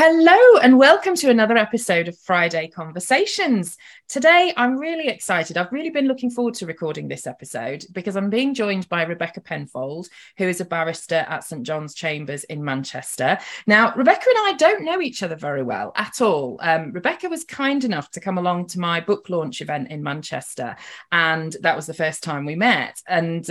Hello and welcome to another episode of Friday Conversations. Today I'm really excited. I've really been looking forward to recording this episode because I'm being joined by Rebecca Penfold, who is a barrister at St John's Chambers in Manchester. Now, Rebecca and I don't know each other very well at all. Rebecca was kind enough to come along to my book launch event in Manchester, and that was the first time we met. And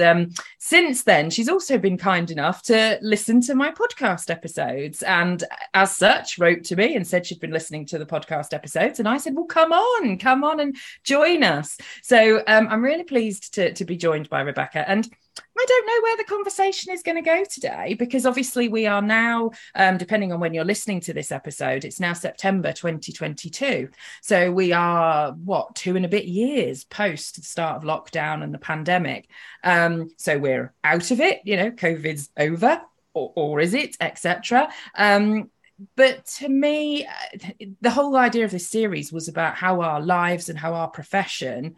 since then, she's also been kind enough to listen to my podcast episodes, and as such, wrote to me and said she'd been listening to the podcast episodes, and I said, well, come on and join us. So I'm really pleased to be joined by Rebecca, and I don't know where the conversation is going to go today, because obviously we are now, depending on when you're listening to this episode, it's now September 2022. So we are, 2.5 years post the start of lockdown and the pandemic. So we're out of it, COVID's over, or is it, etc. But to me, the whole idea of this series was about how our lives and how our profession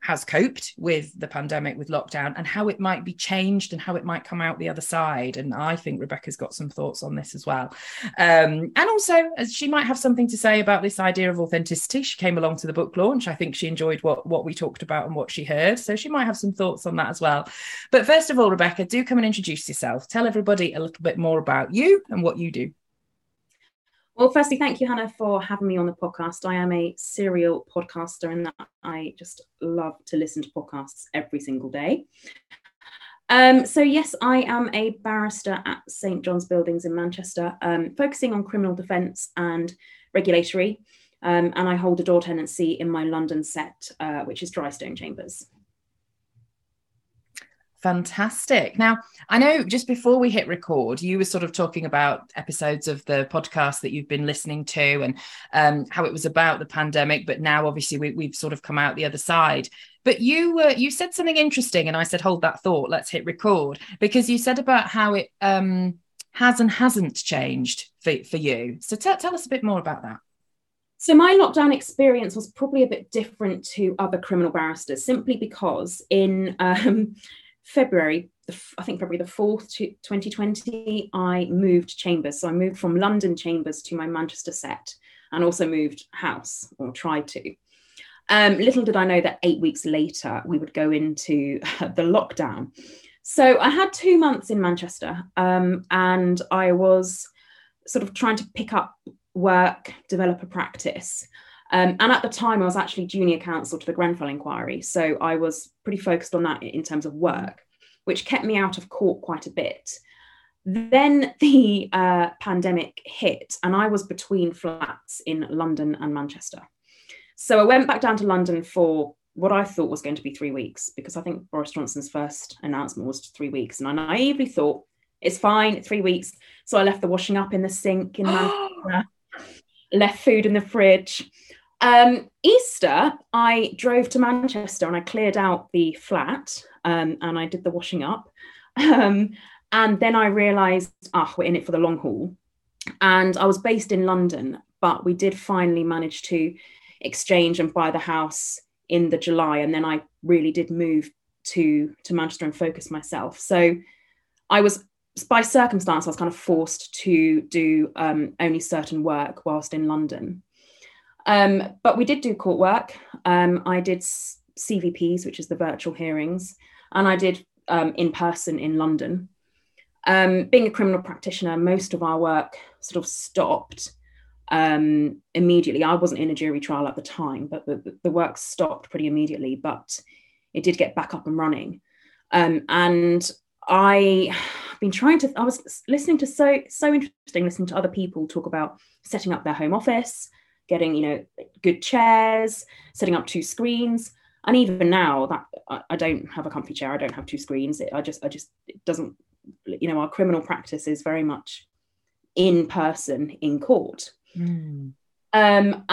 has coped with the pandemic, with lockdown, and how it might be changed and how it might come out the other side. And I think Rebecca's got some thoughts on this as well. And also, she might have something to say about this idea of authenticity. She came along to the book launch. I think she enjoyed what we talked about and what she heard. So she might have some thoughts on that as well. But first of all, Rebecca, do come and introduce yourself. Tell everybody a little bit more about you and what you do. Well, firstly, thank you, Hannah, for having me on the podcast. I am a serial podcaster, and I just love to listen to podcasts every single day. So, yes, I am a barrister at St John's Buildings in Manchester, focusing on criminal defence and regulatory, and I hold a door tenancy in my London set, which is Drystone Chambers. Fantastic. Now, I know just before we hit record, you were sort of talking about episodes of the podcast that you've been listening to, and how it was about the pandemic. But now, obviously, we've sort of come out the other side. But you said something interesting, and I said, hold that thought, let's hit record, because you said about how it has and hasn't changed for you. So tell us a bit more about that. So my lockdown experience was probably a bit different to other criminal barristers, simply because in February the 4th, 2020, I moved chambers. So I moved from London chambers to my Manchester set, and also moved house, or tried to. Little did I know that 8 weeks later, we would go into the lockdown. So I had 2 months in Manchester, and I was sort of trying to pick up work, develop a practice. And at the time, I was actually junior counsel to the Grenfell Inquiry. So I was pretty focused on that in terms of work, which kept me out of court quite a bit. Then the pandemic hit, and I was between flats in London and Manchester. So I went back down to London for what I thought was going to be 3 weeks, because I think Boris Johnson's first announcement was 3 weeks. And I naively thought, it's fine, 3 weeks. So I left the washing up in the sink in Manchester, left food in the fridge. Easter, I drove to Manchester and I cleared out the flat, and I did the washing up. And then I realised, we're in it for the long haul. And I was based in London, but we did finally manage to exchange and buy the house in the July. And then I really did move to Manchester and focus myself. So I was, by circumstance, I was kind of forced to do only certain work whilst in London. But we did do court work. I did CVPs, which is the virtual hearings, and I did in person in London. Being a criminal practitioner, most of our work sort of stopped immediately. I wasn't in a jury trial at the time, but the work stopped pretty immediately, but it did get back up and running. And I've been I was listening to, so interesting, listening to other people talk about setting up their home office, getting, good chairs, setting up 2 screens. And even now that I don't have a comfy chair, I don't have 2 screens. It doesn't, our criminal practice is very much in person in court. Mm. And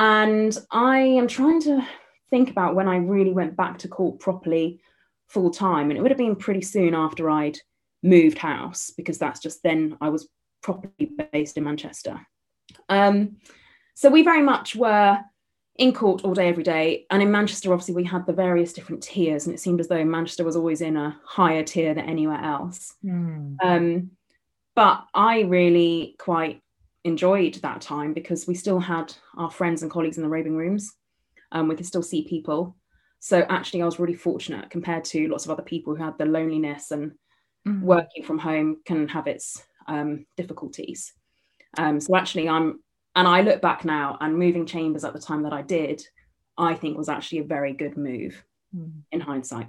I am trying to think about when I really went back to court properly full time. And it would have been pretty soon after I'd moved house, because that's just then I was properly based in Manchester. So we very much were in court all day, every day. And in Manchester, obviously, we had the various different tiers. And it seemed as though Manchester was always in a higher tier than anywhere else. Mm. But I really quite enjoyed that time because we still had our friends and colleagues in the roving rooms. We could still see people. So actually I was really fortunate compared to lots of other people who had the loneliness, and working from home can have its difficulties. So actually I look back now, and moving chambers at the time that I did, I think was actually a very good move in hindsight.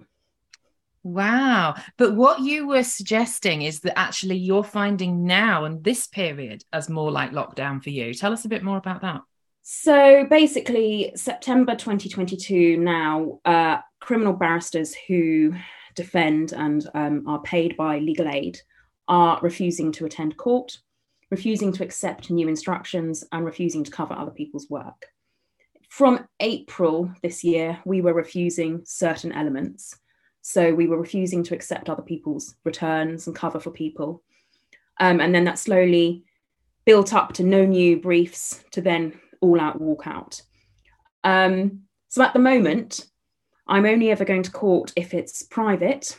Wow. But what you were suggesting is that actually you're finding now and this period as more like lockdown for you. Tell us a bit more about that. So basically September 2022 now, criminal barristers who defend and are paid by legal aid are refusing to attend court, refusing to accept new instructions, and refusing to cover other people's work. From April this year, we were refusing certain elements. So we were refusing to accept other people's returns and cover for people. And then that slowly built up to no new briefs to then all-out walkout. So at the moment, I'm only ever going to court if it's private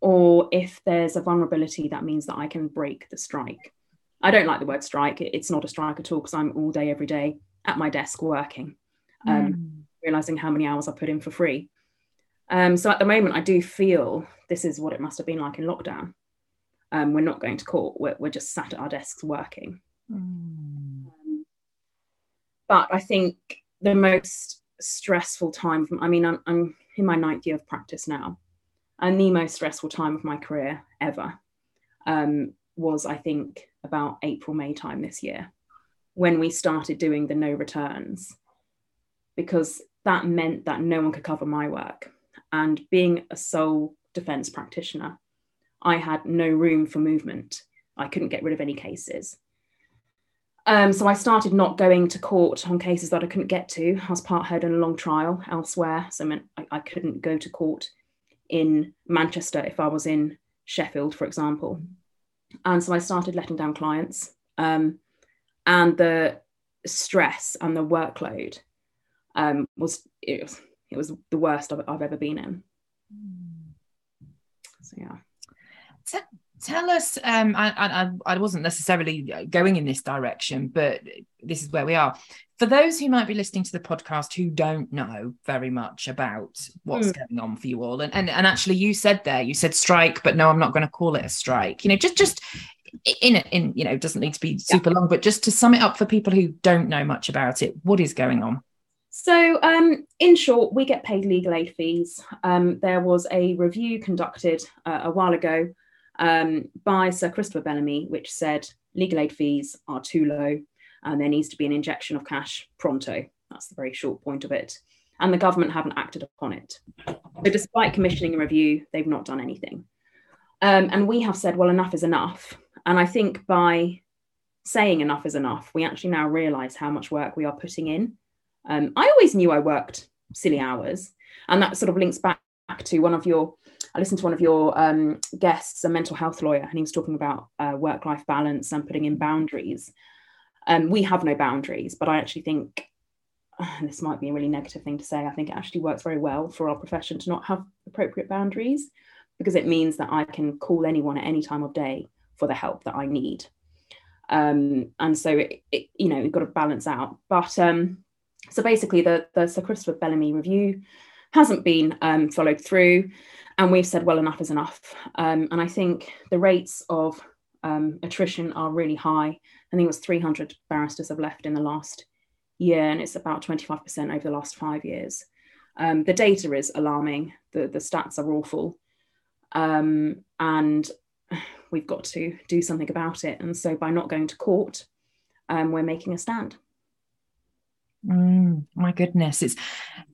or if there's a vulnerability that means that I can break the strike. I don't like the word strike. It's not a strike at all because I'm all day, every day at my desk working, realising how many hours I put in for free. So at the moment, I do feel this is what it must have been like in lockdown. We're not going to court. We're just sat at our desks working. But I think the most stressful time, I'm in my 9th year of practice now, and the most stressful time of my career ever was, I think, about April, May time this year, when we started doing the no returns, because that meant that no one could cover my work. And being a sole defence practitioner, I had no room for movement. I couldn't get rid of any cases. So I started not going to court on cases that I couldn't get to. I was part heard in a long trial elsewhere. So I meant I couldn't go to court in Manchester if I was in Sheffield, for example. And so I started letting down clients. And the stress and the workload was the worst I've ever been in. So yeah. Tell us, I wasn't necessarily going in this direction, but this is where we are. For those who might be listening to the podcast who don't know very much about what's going on for you all, and actually you said strike, but no, I'm not going to call it a strike. You know, just in you know, it doesn't need to be super long, but just to sum it up for people who don't know much about it, what is going on? So in short, we get paid legal aid fees. There was a review conducted a while ago by Sir Christopher Bellamy, which said legal aid fees are too low and there needs to be an injection of cash pronto. That's the very short point of it. And the government haven't acted upon it. So despite commissioning a review, they've not done anything. And we have said, well, enough is enough. And I think by saying enough is enough, we actually now realise how much work we are putting in. I always knew I worked silly hours, and that sort of links back to I listened to one of your guests, a mental health lawyer, and he was talking about work-life balance and putting in boundaries. We have no boundaries, but I actually think, and this might be a really negative thing to say, I think it actually works very well for our profession to not have appropriate boundaries, because it means that I can call anyone at any time of day for the help that I need. And so, you've got to balance out. But so basically the Sir Christopher Bellamy review hasn't been followed through, and we've said, well, enough is enough. And I think the rates of attrition are really high. I think it was 300 barristers have left in the last year, and it's about 25% over the last 5 years. The data is alarming. The stats are awful. And we've got to do something about it. And so by not going to court, we're making a stand. My goodness, it's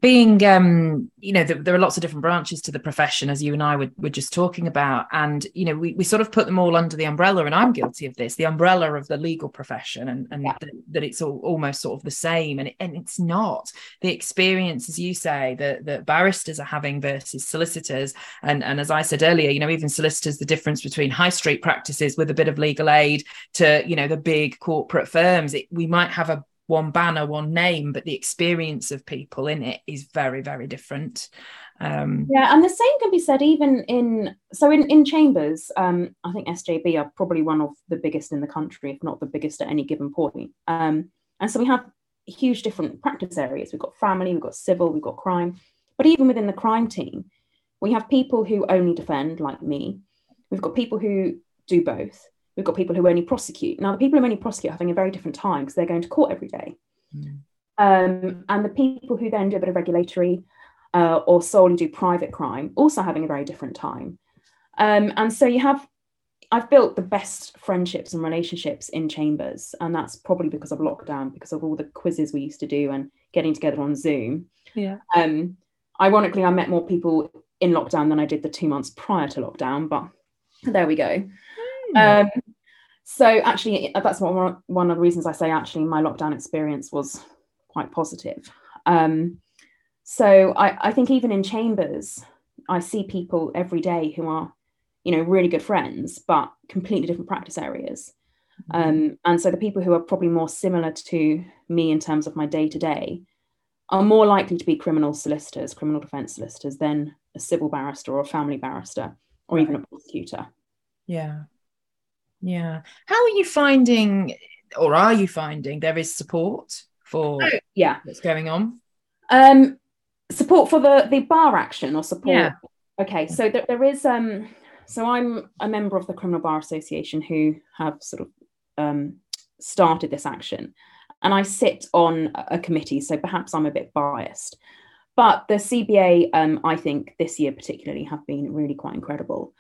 being there are lots of different branches to the profession, as you and I were just talking about, and you know we sort of put them all under the umbrella, and I'm guilty of this, the umbrella of the legal profession, that it's all almost sort of the same, and it's not. The experience, as you say, that barristers are having versus solicitors, and as I said earlier, you know, even solicitors, the difference between high street practices with a bit of legal aid to, you know, the big corporate firms, we might have a one banner, one name, but the experience of people in it is very, very different. Yeah, and the same can be said even in Chambers, I think SJB are probably one of the biggest in the country, if not the biggest at any given point. And so we have huge different practice areas. We've got family, we've got civil, we've got crime. But even within the crime team, we have people who only defend, like me. We've got people who do both. We've got people who only prosecute. Now, the people who only prosecute are having a very different time because they're going to court every day. Mm. And the people who then do a bit of regulatory or solely do private crime also having a very different time. And so I've built the best friendships and relationships in Chambers. And that's probably because of lockdown, because of all the quizzes we used to do and getting together on Zoom. Yeah. Ironically, I met more people in lockdown than I did the 2 months prior to lockdown, but there we go. Mm. So actually, that's one of the reasons I say actually my lockdown experience was quite positive. So I think even in Chambers, I see people every day who are, really good friends, but completely different practice areas. And so the people who are probably more similar to me in terms of my day-to-day are more likely to be criminal solicitors, criminal defence solicitors, than a civil barrister or a family barrister or even a prosecutor. Yeah. Yeah. How are you finding, or are you finding, there is support for what's going on? Support for the bar action or support? Yeah. Okay, so there is, so I'm a member of the Criminal Bar Association who have sort of started this action. And I sit on a committee, so perhaps I'm a bit biased. But the CBA, I think this year particularly, have been really quite incredible.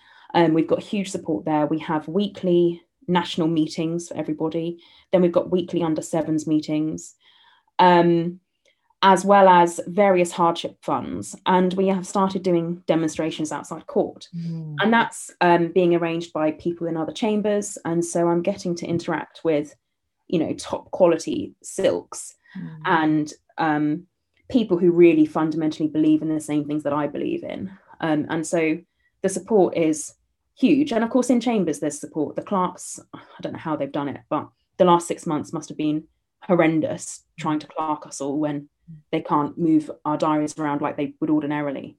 We've got huge support there. We have weekly national meetings for everybody. Then we've got weekly under sevens meetings, as well as various hardship funds. And we have started doing demonstrations outside court. Mm. And that's being arranged by people in other chambers. And so I'm getting to interact with top quality silks and people who really fundamentally believe in the same things that I believe in. And so the support is huge. And of course, in Chambers, there's support. The clerks, I don't know how they've done it, but the last 6 months must have been horrendous trying to clerk us all when they can't move our diaries around like they would ordinarily.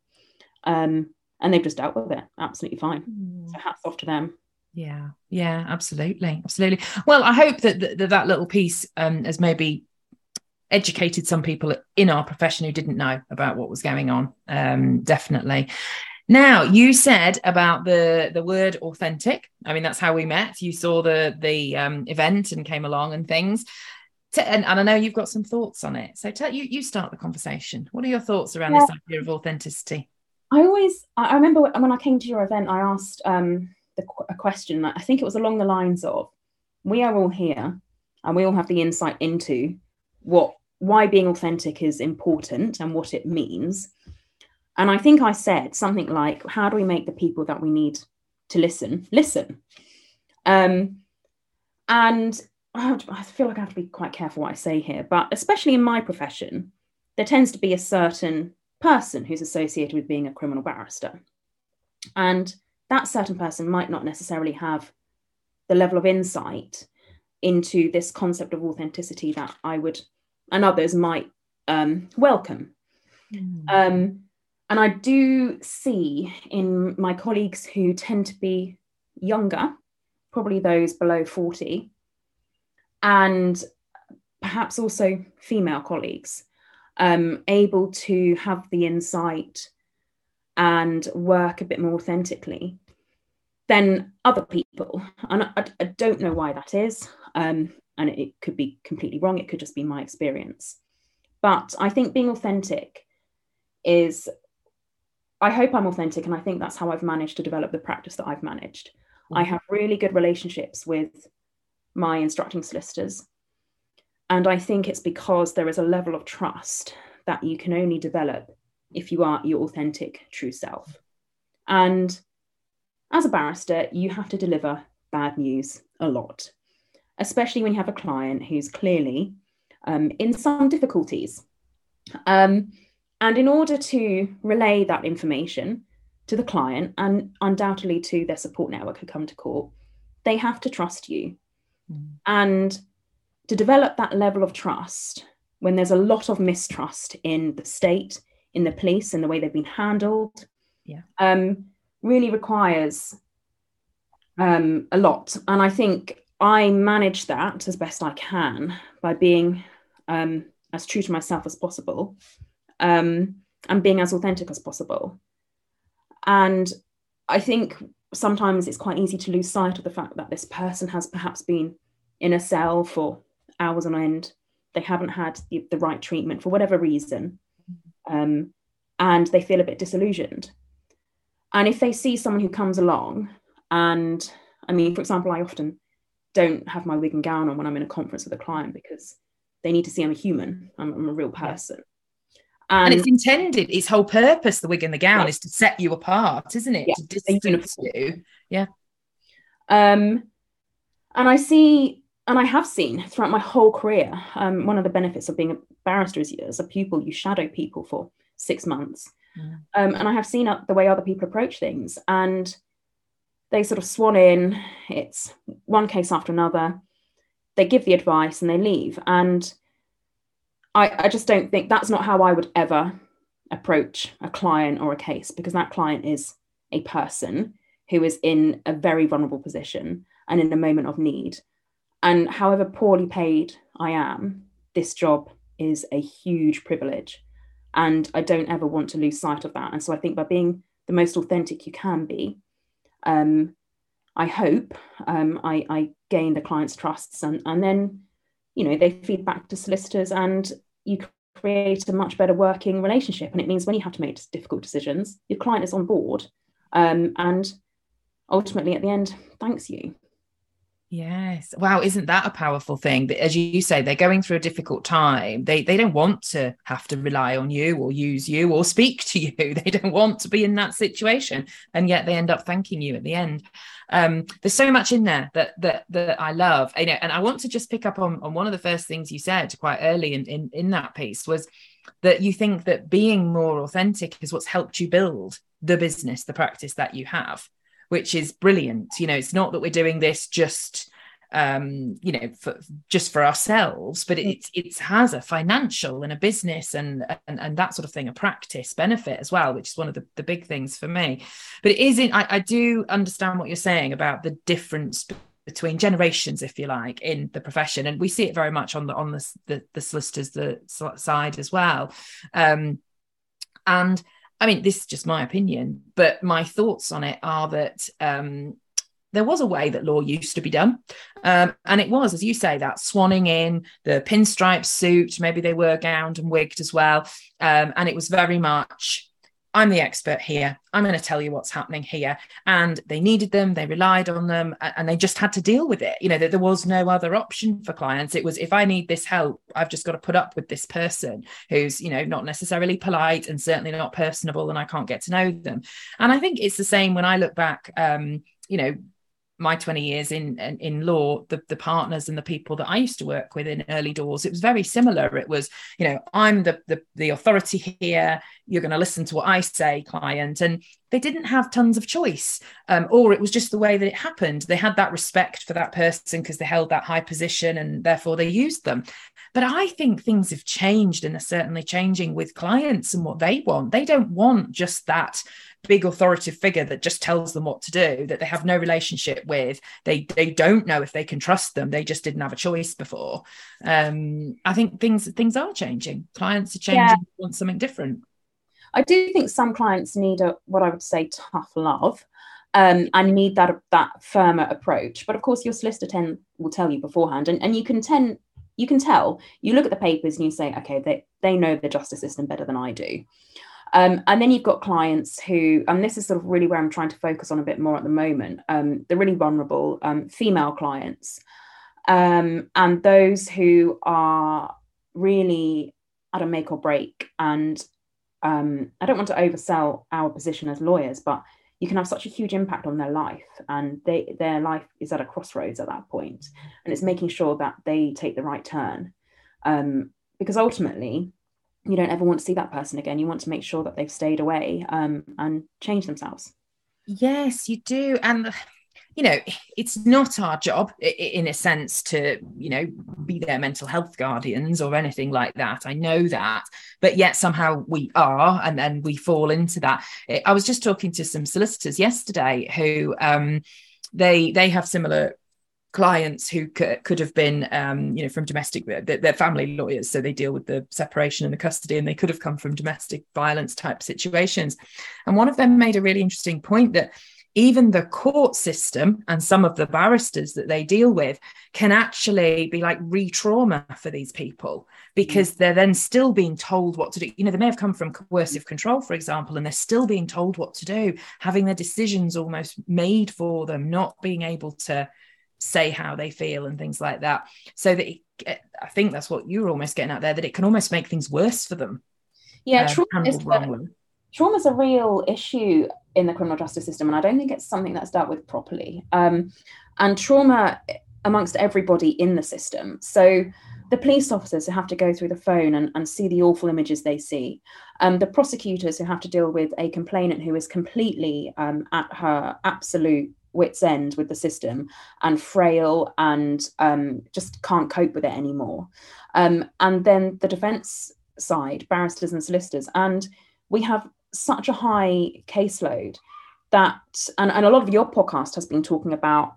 And they've just dealt with it absolutely fine. Mm. So hats off to them. Yeah, absolutely. Well, I hope that little piece has maybe educated some people in our profession who didn't know about what was going on, definitely. Now, you said about the word authentic. I mean, that's how we met. You saw the event and came along and things. And I know you've got some thoughts on it. So you start the conversation. What are your thoughts around this idea of authenticity? I remember when I came to your event, I asked... a question, I think it was along the lines of, we are all here and we all have the insight into why being authentic is important and what it means. And I think I said something like, how do we make the people that we need to listen? And I feel like I have to be quite careful what I say here, but especially in my profession, there tends to be a certain person who's associated with being a criminal barrister. And that certain person might not necessarily have the level of insight into this concept of authenticity that I would and others might welcome. Mm. And I do see in my colleagues who tend to be younger, probably those below 40, and perhaps also female colleagues, able to have the insight and work a bit more authentically than other people. And I don't know why that is. And it could be completely wrong. It could just be my experience. But I think being authentic is, I hope I'm authentic. And I think that's how I've managed to develop the practice that I've managed. I have really good relationships with my instructing solicitors. And I think it's because there is a level of trust that you can only develop if you are your authentic true self. And as a barrister, you have to deliver bad news a lot, especially when you have a client who's clearly in some difficulties. And in order to relay that information to the client and undoubtedly to their support network who come to court, they have to trust you. Mm. And to develop that level of trust when there's a lot of mistrust in the state, in the police, in the way they've been handled, really requires a lot. And I think I manage that as best I can by being as true to myself as possible, and being as authentic as possible. And I think sometimes it's quite easy to lose sight of the fact that this person has perhaps been in a cell for hours on end. They haven't had the right treatment for whatever reason, and they feel a bit disillusioned. And if they see someone who comes along, and I mean, for example, I often don't have my wig and gown on when I'm in a conference with a client because they need to see I'm a human, I'm a real person. And it's intended, its whole purpose, the wig and the gown, is to set you apart, isn't it? Yeah, to distance you. Yeah. And I see, and I have seen throughout my whole career, one of the benefits of being a barrister is as a pupil, you shadow people for 6 months. And I have seen the way other people approach things, and they sort of swan in, it's one case after another, they give the advice and they leave. And I just don't think that's not how I would ever approach a client or a case, because that client is a person who is in a very vulnerable position and in a moment of need. And however poorly paid I am, this job is a huge privilege. And I don't ever want to lose sight of that. And so I think by being the most authentic you can be, I hope I gain the client's trusts, and then, you know, they feed back to solicitors and you create a much better working relationship. And it means when you have to make difficult decisions, your client is on board, and ultimately at the end thanks you. Yes. Wow. Isn't that a powerful thing? That, as you say, they're going through a difficult time. They don't want to have to rely on you or use you or speak to you. They don't want to be in that situation, and yet they end up thanking you at the end. There's so much in there that I love, you know, and I want to just pick up on one of the first things you said quite early in that piece, was that you think that being more authentic is what's helped you build the business, the practice that you have, which is brilliant. You know, it's not that we're doing this just, you know, just for ourselves, but it has a financial and a business and that sort of thing, a practice benefit as well, which is one of the big things for me. But it isn't, I do understand what you're saying about the difference between generations, if you like, in the profession. And we see it very much on the solicitors' side as well. And I mean, this is just my opinion, but my thoughts on it are that there was a way that law used to be done. And it was, as you say, that swanning in, the pinstripe suit, maybe they were gowned and wigged as well. And it was very much, I'm the expert here. I'm going to tell you what's happening here. And they needed them, they relied on them, and they just had to deal with it. You know, that there was no other option for clients. It was, if I need this help, I've just got to put up with this person who's, you know, not necessarily polite and certainly not personable, and I can't get to know them. And I think it's the same when I look back, you know, my 20 years in law, the partners and the people that I used to work with in early doors, it was very similar. It was, you know, I'm the authority here. You're going to listen to what I say, client. And they didn't have tons of choice, or it was just the way that it happened. They had that respect for that person because they held that high position, and therefore they used them. But I think things have changed, and they're certainly changing with clients and what they want. They don't want just that big authoritative figure that just tells them what to do, that they have no relationship with. They don't know if they can trust them. They just didn't have a choice before. I think things are changing. Clients are changing. Yeah. They want something different. I do think some clients need what I would say tough love, and need that firmer approach. But of course, your solicitor will tell you beforehand, and you can tell. You look at the papers and you say, okay, they know the justice system better than I do. And then you've got clients who, and this is sort of really where I'm trying to focus on a bit more at the moment, the really vulnerable female clients, and those who are really at a make or break. And I don't want to oversell our position as lawyers, but you can have such a huge impact on their life, and their life is at a crossroads at that point. And it's making sure that they take the right turn, because ultimately you don't ever want to see that person again. You want to make sure that they've stayed away, and changed themselves. Yes, you do. And you know, it's not our job in a sense to, you know, be their mental health guardians or anything like that. I know that, but yet somehow we are, and then we fall into that. I was just talking to some solicitors yesterday who they have similar clients who could have been, you know, from domestic, they're family lawyers, so they deal with the separation and the custody, and they could have come from domestic violence type situations. And one of them made a really interesting point that even the court system and some of the barristers that they deal with can actually be like re-trauma for these people, because they're then still being told what to do. You know, they may have come from coercive control, for example, and they're still being told what to do, having their decisions almost made for them, not being able to say how they feel and things like that. So that I think that's what you were almost getting out there, that it can almost make things worse for them. Yeah, trauma is a real issue in the criminal justice system, and I don't think it's something that's dealt with properly. And trauma amongst everybody in the system. So the police officers who have to go through the phone and see the awful images they see, the prosecutors who have to deal with a complainant who is completely at her absolute wit's end with the system and frail and just can't cope with it anymore. And then the defence side, barristers and solicitors, and we have such a high caseload that, and a lot of your podcast has been talking about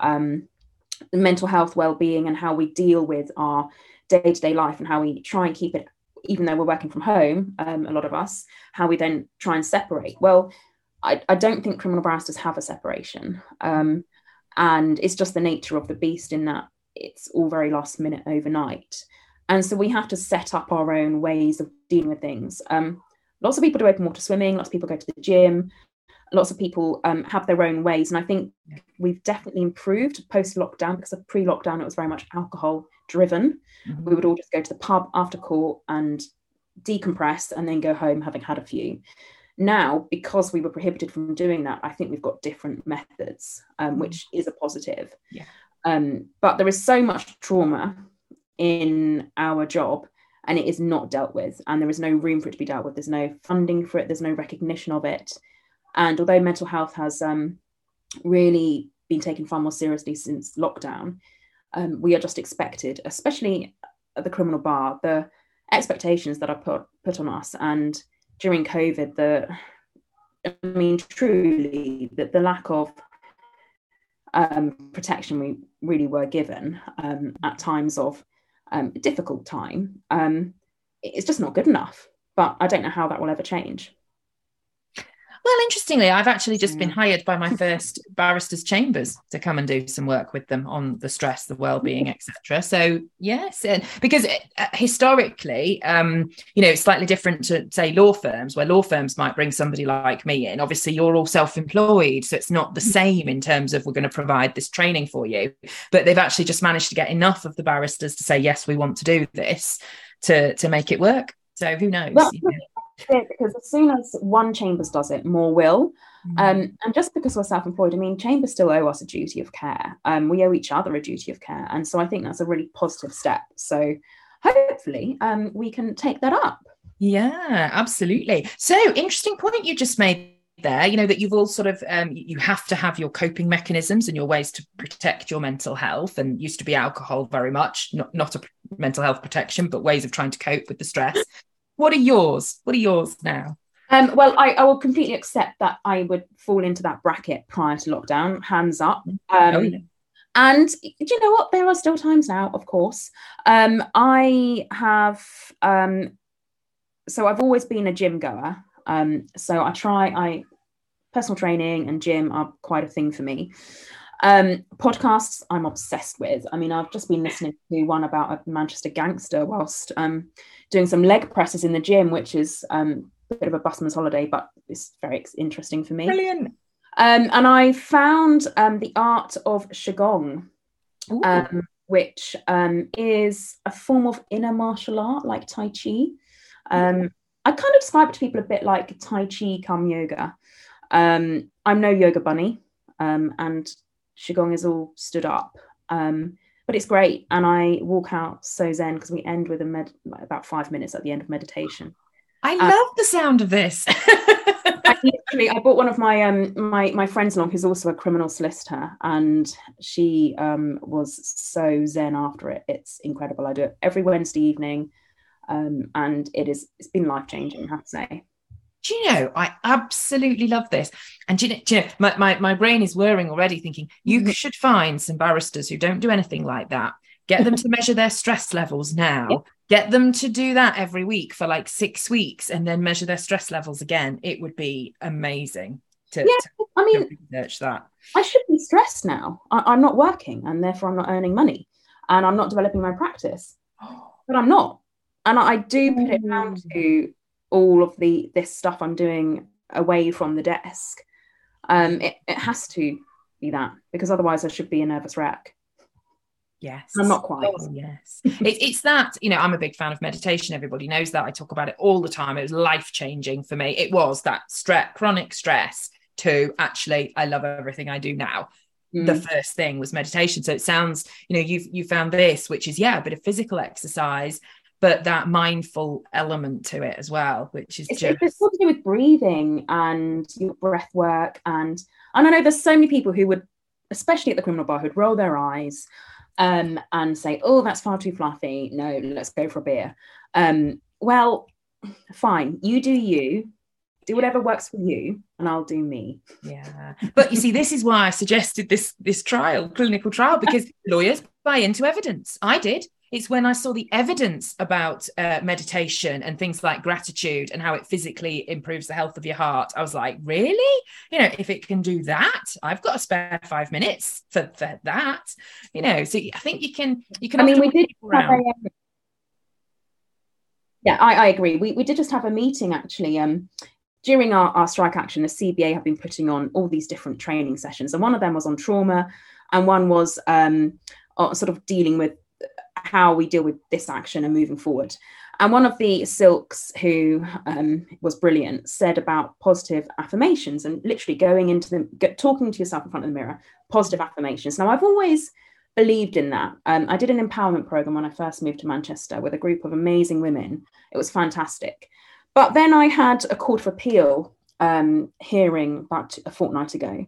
mental health well-being and how we deal with our day-to-day life and how we try and keep it, even though we're working from home, a lot of us, how we then try and separate. Well, I don't think criminal barristers have a separation. And it's just the nature of the beast in that it's all very last minute overnight. And so we have to set up our own ways of dealing with things. Lots of people do open water swimming. Lots of people go to the gym. Lots of people have their own ways. And I think we've definitely improved post-lockdown, because of pre-lockdown, it was very much alcohol driven. Mm-hmm. We would all just go to the pub after court and decompress and then go home having had a few. Now, because we were prohibited from doing that, I think we've got different methods, which is a positive. Yeah. But there is so much trauma in our job, and it is not dealt with, and there is no room for it to be dealt with. There's no funding for it. There's no recognition of it. And although mental health has really been taken far more seriously since lockdown, we are just expected, especially at the criminal bar, the expectations that are put on us. And during COVID, the lack of protection we really were given at times of a difficult time, it's just not good enough. But I don't know how that will ever change. Well, interestingly, I've actually just been hired by my first barrister's chambers to come and do some work with them on the stress, the well-being, etc. So yes, because historically, you know, slightly different to say law firms, where law firms might bring somebody like me in. Obviously, you're all self-employed, so it's not the same in terms of we're going to provide this training for you. But they've actually just managed to get enough of the barristers to say, yes, we want to do this to make it work. So who knows? Well, you know? Because as soon as one Chambers does it, more will. And just because we're self-employed, I mean, Chambers still owe us a duty of care. We owe each other a duty of care. And so I think that's a really positive step. So hopefully we can take that up. Yeah, absolutely. So interesting point you just made there, you know, that you've all sort of you have to have your coping mechanisms and your ways to protect your mental health, and used to be alcohol very much, not a mental health protection, but ways of trying to cope with the stress. What are yours? What are yours now? Well, I will completely accept that I would fall into that bracket prior to lockdown, hands up. And do you know what? There are still times now, of course. I have, so I've always been a gym goer. So personal training and gym are quite a thing for me. Podcasts I'm obsessed with. I mean, I've just been listening to one about a Manchester gangster whilst doing some leg presses in the gym, which is a bit of a busman's holiday, but it's very interesting for me. Brilliant. And I found the art of Qigong, which is a form of inner martial art like Tai Chi. I kind of describe it to people a bit like Tai Chi cum yoga. I'm no yoga bunny, and Qigong is all stood up, but it's great, and I walk out so zen, because we end with about 5 minutes at the end of meditation, I love the sound of this. I brought one of my my friends along who's also a criminal solicitor, and she was so zen after it. It's incredible. I do it every Wednesday evening, and it's been life-changing, I have to say. Do you know, I absolutely love this. And do you know, my brain is whirring already thinking, you should find some barristers who don't do anything like that. Get them to measure their stress levels now. Yep. Get them to do that every week for like 6 weeks and then measure their stress levels again. It would be amazing to research that. I should be stressed now. I'm not working and therefore I'm not earning money and I'm not developing my practice, but I'm not. And I do put it down to all of this stuff I'm doing away from the desk. It has to be that, because otherwise I should be a nervous wreck. Yes. I'm not quite. Oh, yes. It's that, you know, I'm a big fan of meditation. Everybody knows that. I talk about it all the time. It was life-changing for me. It was that chronic stress to actually, I love everything I do now. Mm. The first thing was meditation. So it sounds, you know, you found this, which is, a bit of physical exercise, but that mindful element to it as well, which is it's something to do with breathing and your breath work. And I know there's so many people who would, especially at the criminal bar, who'd roll their eyes and say, oh, that's far too fluffy. No, let's go for a beer. Well, fine. You do you. Do whatever works for you, and I'll do me. Yeah. But you see, this is why I suggested this clinical trial, because lawyers buy into evidence. I did. It's when I saw the evidence about meditation and things like gratitude and how it physically improves the health of your heart. I was like, really? You know, if it can do that, I've got a spare 5 minutes for that. You know, so I think you can. I mean, we did. I agree. We did just have a meeting actually. During our strike action, the CBA have been putting on all these different training sessions, and one of them was on trauma, and one was sort of dealing with how we deal with this action and moving forward. And one of the silks who was brilliant said about positive affirmations and literally going into talking to yourself in front of the mirror, positive affirmations. Now, I've always believed in that. I did an empowerment program when I first moved to Manchester with a group of amazing women. It was fantastic. But then I had a Court of Appeal hearing about a fortnight ago.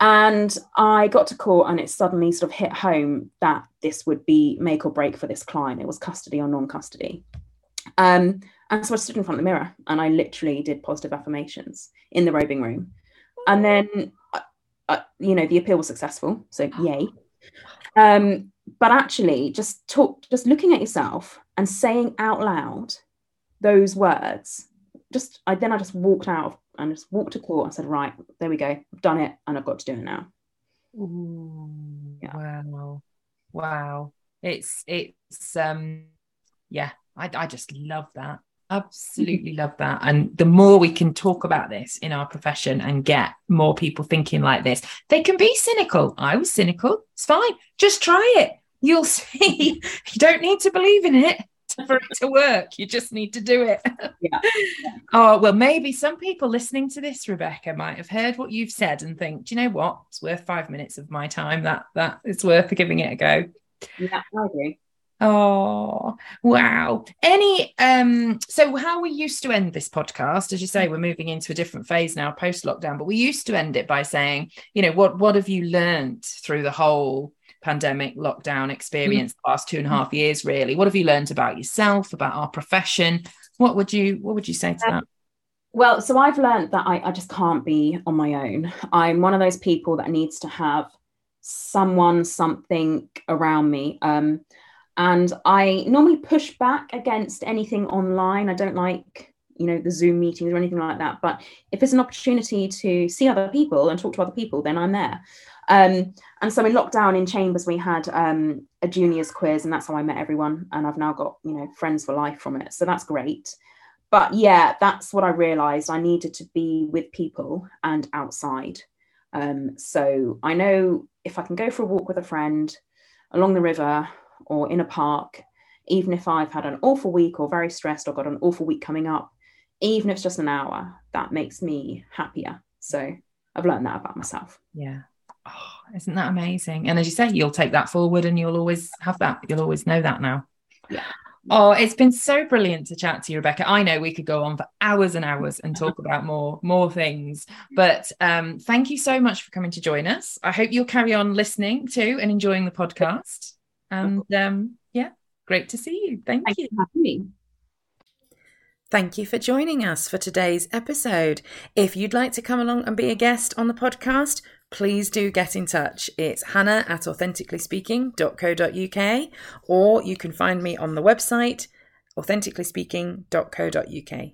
And I got to court and it suddenly sort of hit home that this would be make or break for this client. It was custody or non-custody. And so I stood in front of the mirror and I literally did positive affirmations in the robing room. And then, you know, the appeal was successful. So yay. But actually just looking at yourself and saying out loud those words, I just walked out and just walked to court and said, right, there we go. I've done it and I've got to do it now. Ooh, yeah. Wow. I just love that. Absolutely love that. And the more we can talk about this in our profession and get more people thinking like this, they can be cynical. I was cynical. It's fine. Just try it. You'll see. You don't need to believe in it for it to work. You just need to do it. Yeah. Oh, well, maybe some people listening to this, Rebecca, might have heard what you've said and think, do you know what? It's worth 5 minutes of my time. That it's worth giving it a go. Yeah, I agree. Oh, wow. So how we used to end this podcast, as you say, we're moving into a different phase now post lockdown, but we used to end it by saying, you know, what have you learned through the whole pandemic lockdown experience the last 2.5 years? Really, what have you learned about yourself, about our profession? What would you say to that? Well, so I've learned that I just can't be on my own. I'm one of those people that needs to have someone, something around me, and I normally push back against anything online. I don't like, you know, the Zoom meetings or anything like that, but if it's an opportunity to see other people and talk to other people, then I'm there. And so in lockdown in Chambers, we had a juniors quiz, and that's how I met everyone. And I've now got, you know, friends for life from it. So that's great. But yeah, that's what I realised. I needed to be with people and outside. So I know if I can go for a walk with a friend along the river or in a park, even if I've had an awful week or very stressed or got an awful week coming up, even if it's just an hour, that makes me happier. So I've learned that about myself. Yeah. Oh, isn't that amazing? And as you say, you'll take that forward and you'll always have that. You'll always know that now. Yeah. Oh, it's been so brilliant to chat to you, Rebecca. I know we could go on for hours and hours and talk about more things, but thank you so much for coming to join us. I hope you'll carry on listening too and enjoying the podcast. And yeah, great to see you. Thank you for having me. Thank you for joining us for today's episode. If you'd like to come along and be a guest on the podcast, please do get in touch. It's hannah@authenticallyspeaking.co.uk, or you can find me on the website, authenticallyspeaking.co.uk.